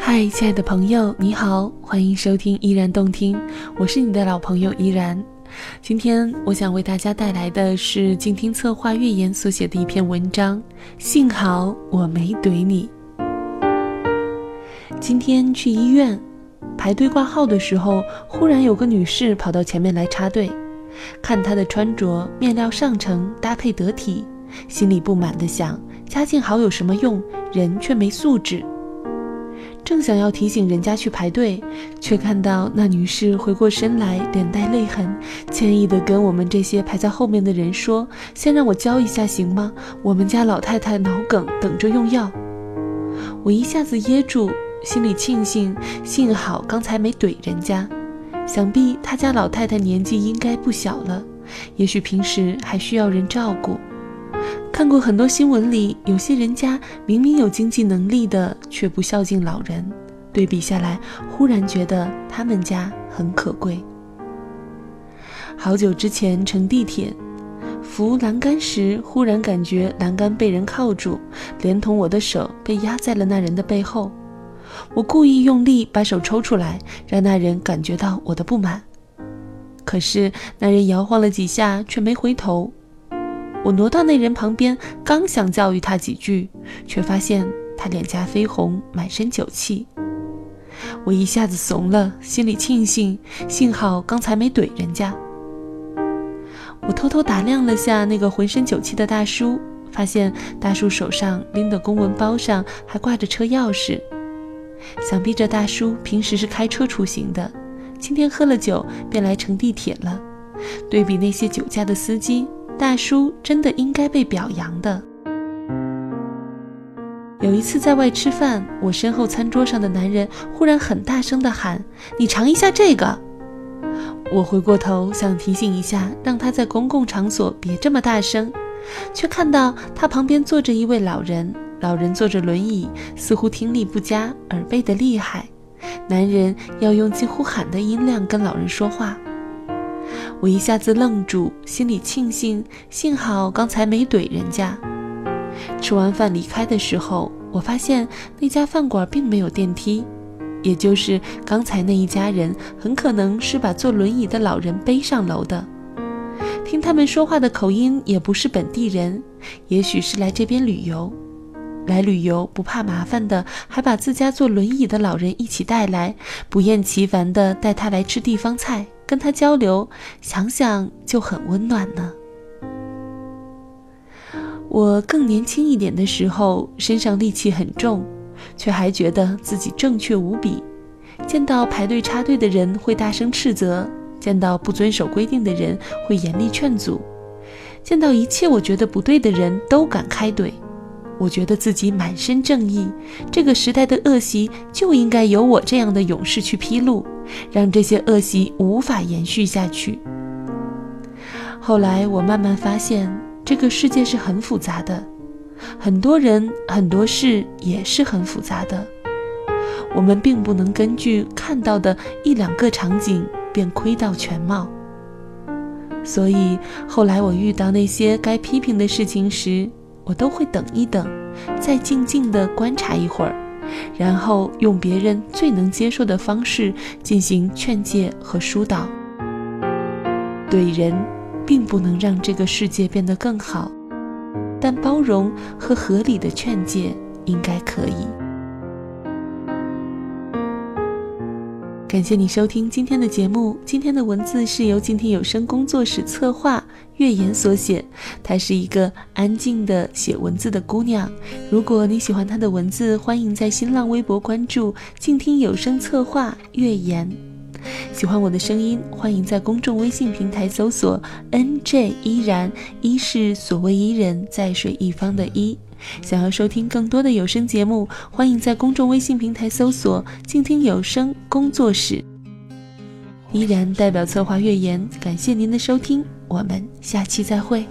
嗨，亲爱的朋友，你好，欢迎收听依然动听，我是你的老朋友依然。今天我想为大家带来的是静听策划月言所写的一篇文章，幸好我没怼你。今天去医院排队挂号的时候，忽然有个女士跑到前面来插队，看她的穿着面料上乘，搭配得体，心里不满地想，家境好有什么用，人却没素质。正想要提醒人家去排队，却看到那女士回过身来，脸带泪痕，歉意地跟我们这些排在后面的人说，先让我教一下行吗？我们家老太太脑梗，等着用药。我一下子噎住，心里庆幸，幸好刚才没怼人家。想必她家老太太年纪应该不小了，也许平时还需要人照顾。看过很多新闻里，有些人家明明有经济能力的，却不孝敬老人，对比下来，忽然觉得他们家很可贵。好久之前乘地铁，扶栏杆时，忽然感觉栏杆被人铐住，连同我的手被压在了那人的背后。我故意用力把手抽出来，让那人感觉到我的不满。可是那人摇晃了几下，却没回头。我挪到那人旁边，刚想教育他几句，却发现他脸颊绯红，满身酒气。我一下子怂了，心里庆幸，幸好刚才没怼人家。我偷偷打量了下那个浑身酒气的大叔，发现大叔手上拎的公文包上还挂着车钥匙。想必这大叔平时是开车出行的，今天喝了酒便来乘地铁了。对比那些酒驾的司机，大叔真的应该被表扬的。有一次在外吃饭，我身后餐桌上的男人忽然很大声地喊，你尝一下这个。我回过头想提醒一下，让他在公共场所别这么大声，却看到他旁边坐着一位老人，老人坐着轮椅，似乎听力不佳，耳背得厉害，男人要用近乎喊的音量跟老人说话。我一下子愣住，心里庆幸，幸好刚才没怼人家。吃完饭离开的时候，我发现那家饭馆并没有电梯，也就是刚才那一家人很可能是把坐轮椅的老人背上楼的。听他们说话的口音也不是本地人，也许是来这边旅游。来旅游不怕麻烦的，还把自家坐轮椅的老人一起带来，不厌其烦地带他来吃地方菜，跟他交流，想想就很温暖呢。我更年轻一点的时候，身上戾气很重，却还觉得自己正确无比。见到排队插队的人会大声斥责，见到不遵守规定的人会严厉劝阻，见到一切我觉得不对的人都敢开怼。我觉得自己满身正义，这个时代的恶习就应该由我这样的勇士去披露，让这些恶习无法延续下去。后来我慢慢发现，这个世界是很复杂的，很多人很多事也是很复杂的，我们并不能根据看到的一两个场景便窥到全貌。所以后来我遇到那些该批评的事情时，我都会等一等，再静静地观察一会儿，然后用别人最能接受的方式进行劝诫和疏导。怼人并不能让这个世界变得更好，但包容和合理的劝诫应该可以。感谢你收听今天的节目，今天的文字是由静听有声工作室策划月言所写，她是一个安静的写文字的姑娘。如果你喜欢她的文字，欢迎在新浪微博关注静听有声策划月言。喜欢我的声音，欢迎在公众微信平台搜索 NJ 依然，一是所谓伊人在水一方的一。想要收听更多的有声节目，欢迎在公众微信平台搜索静听有声工作室。依然代表策划月言，感谢您的收听，我们下期再会。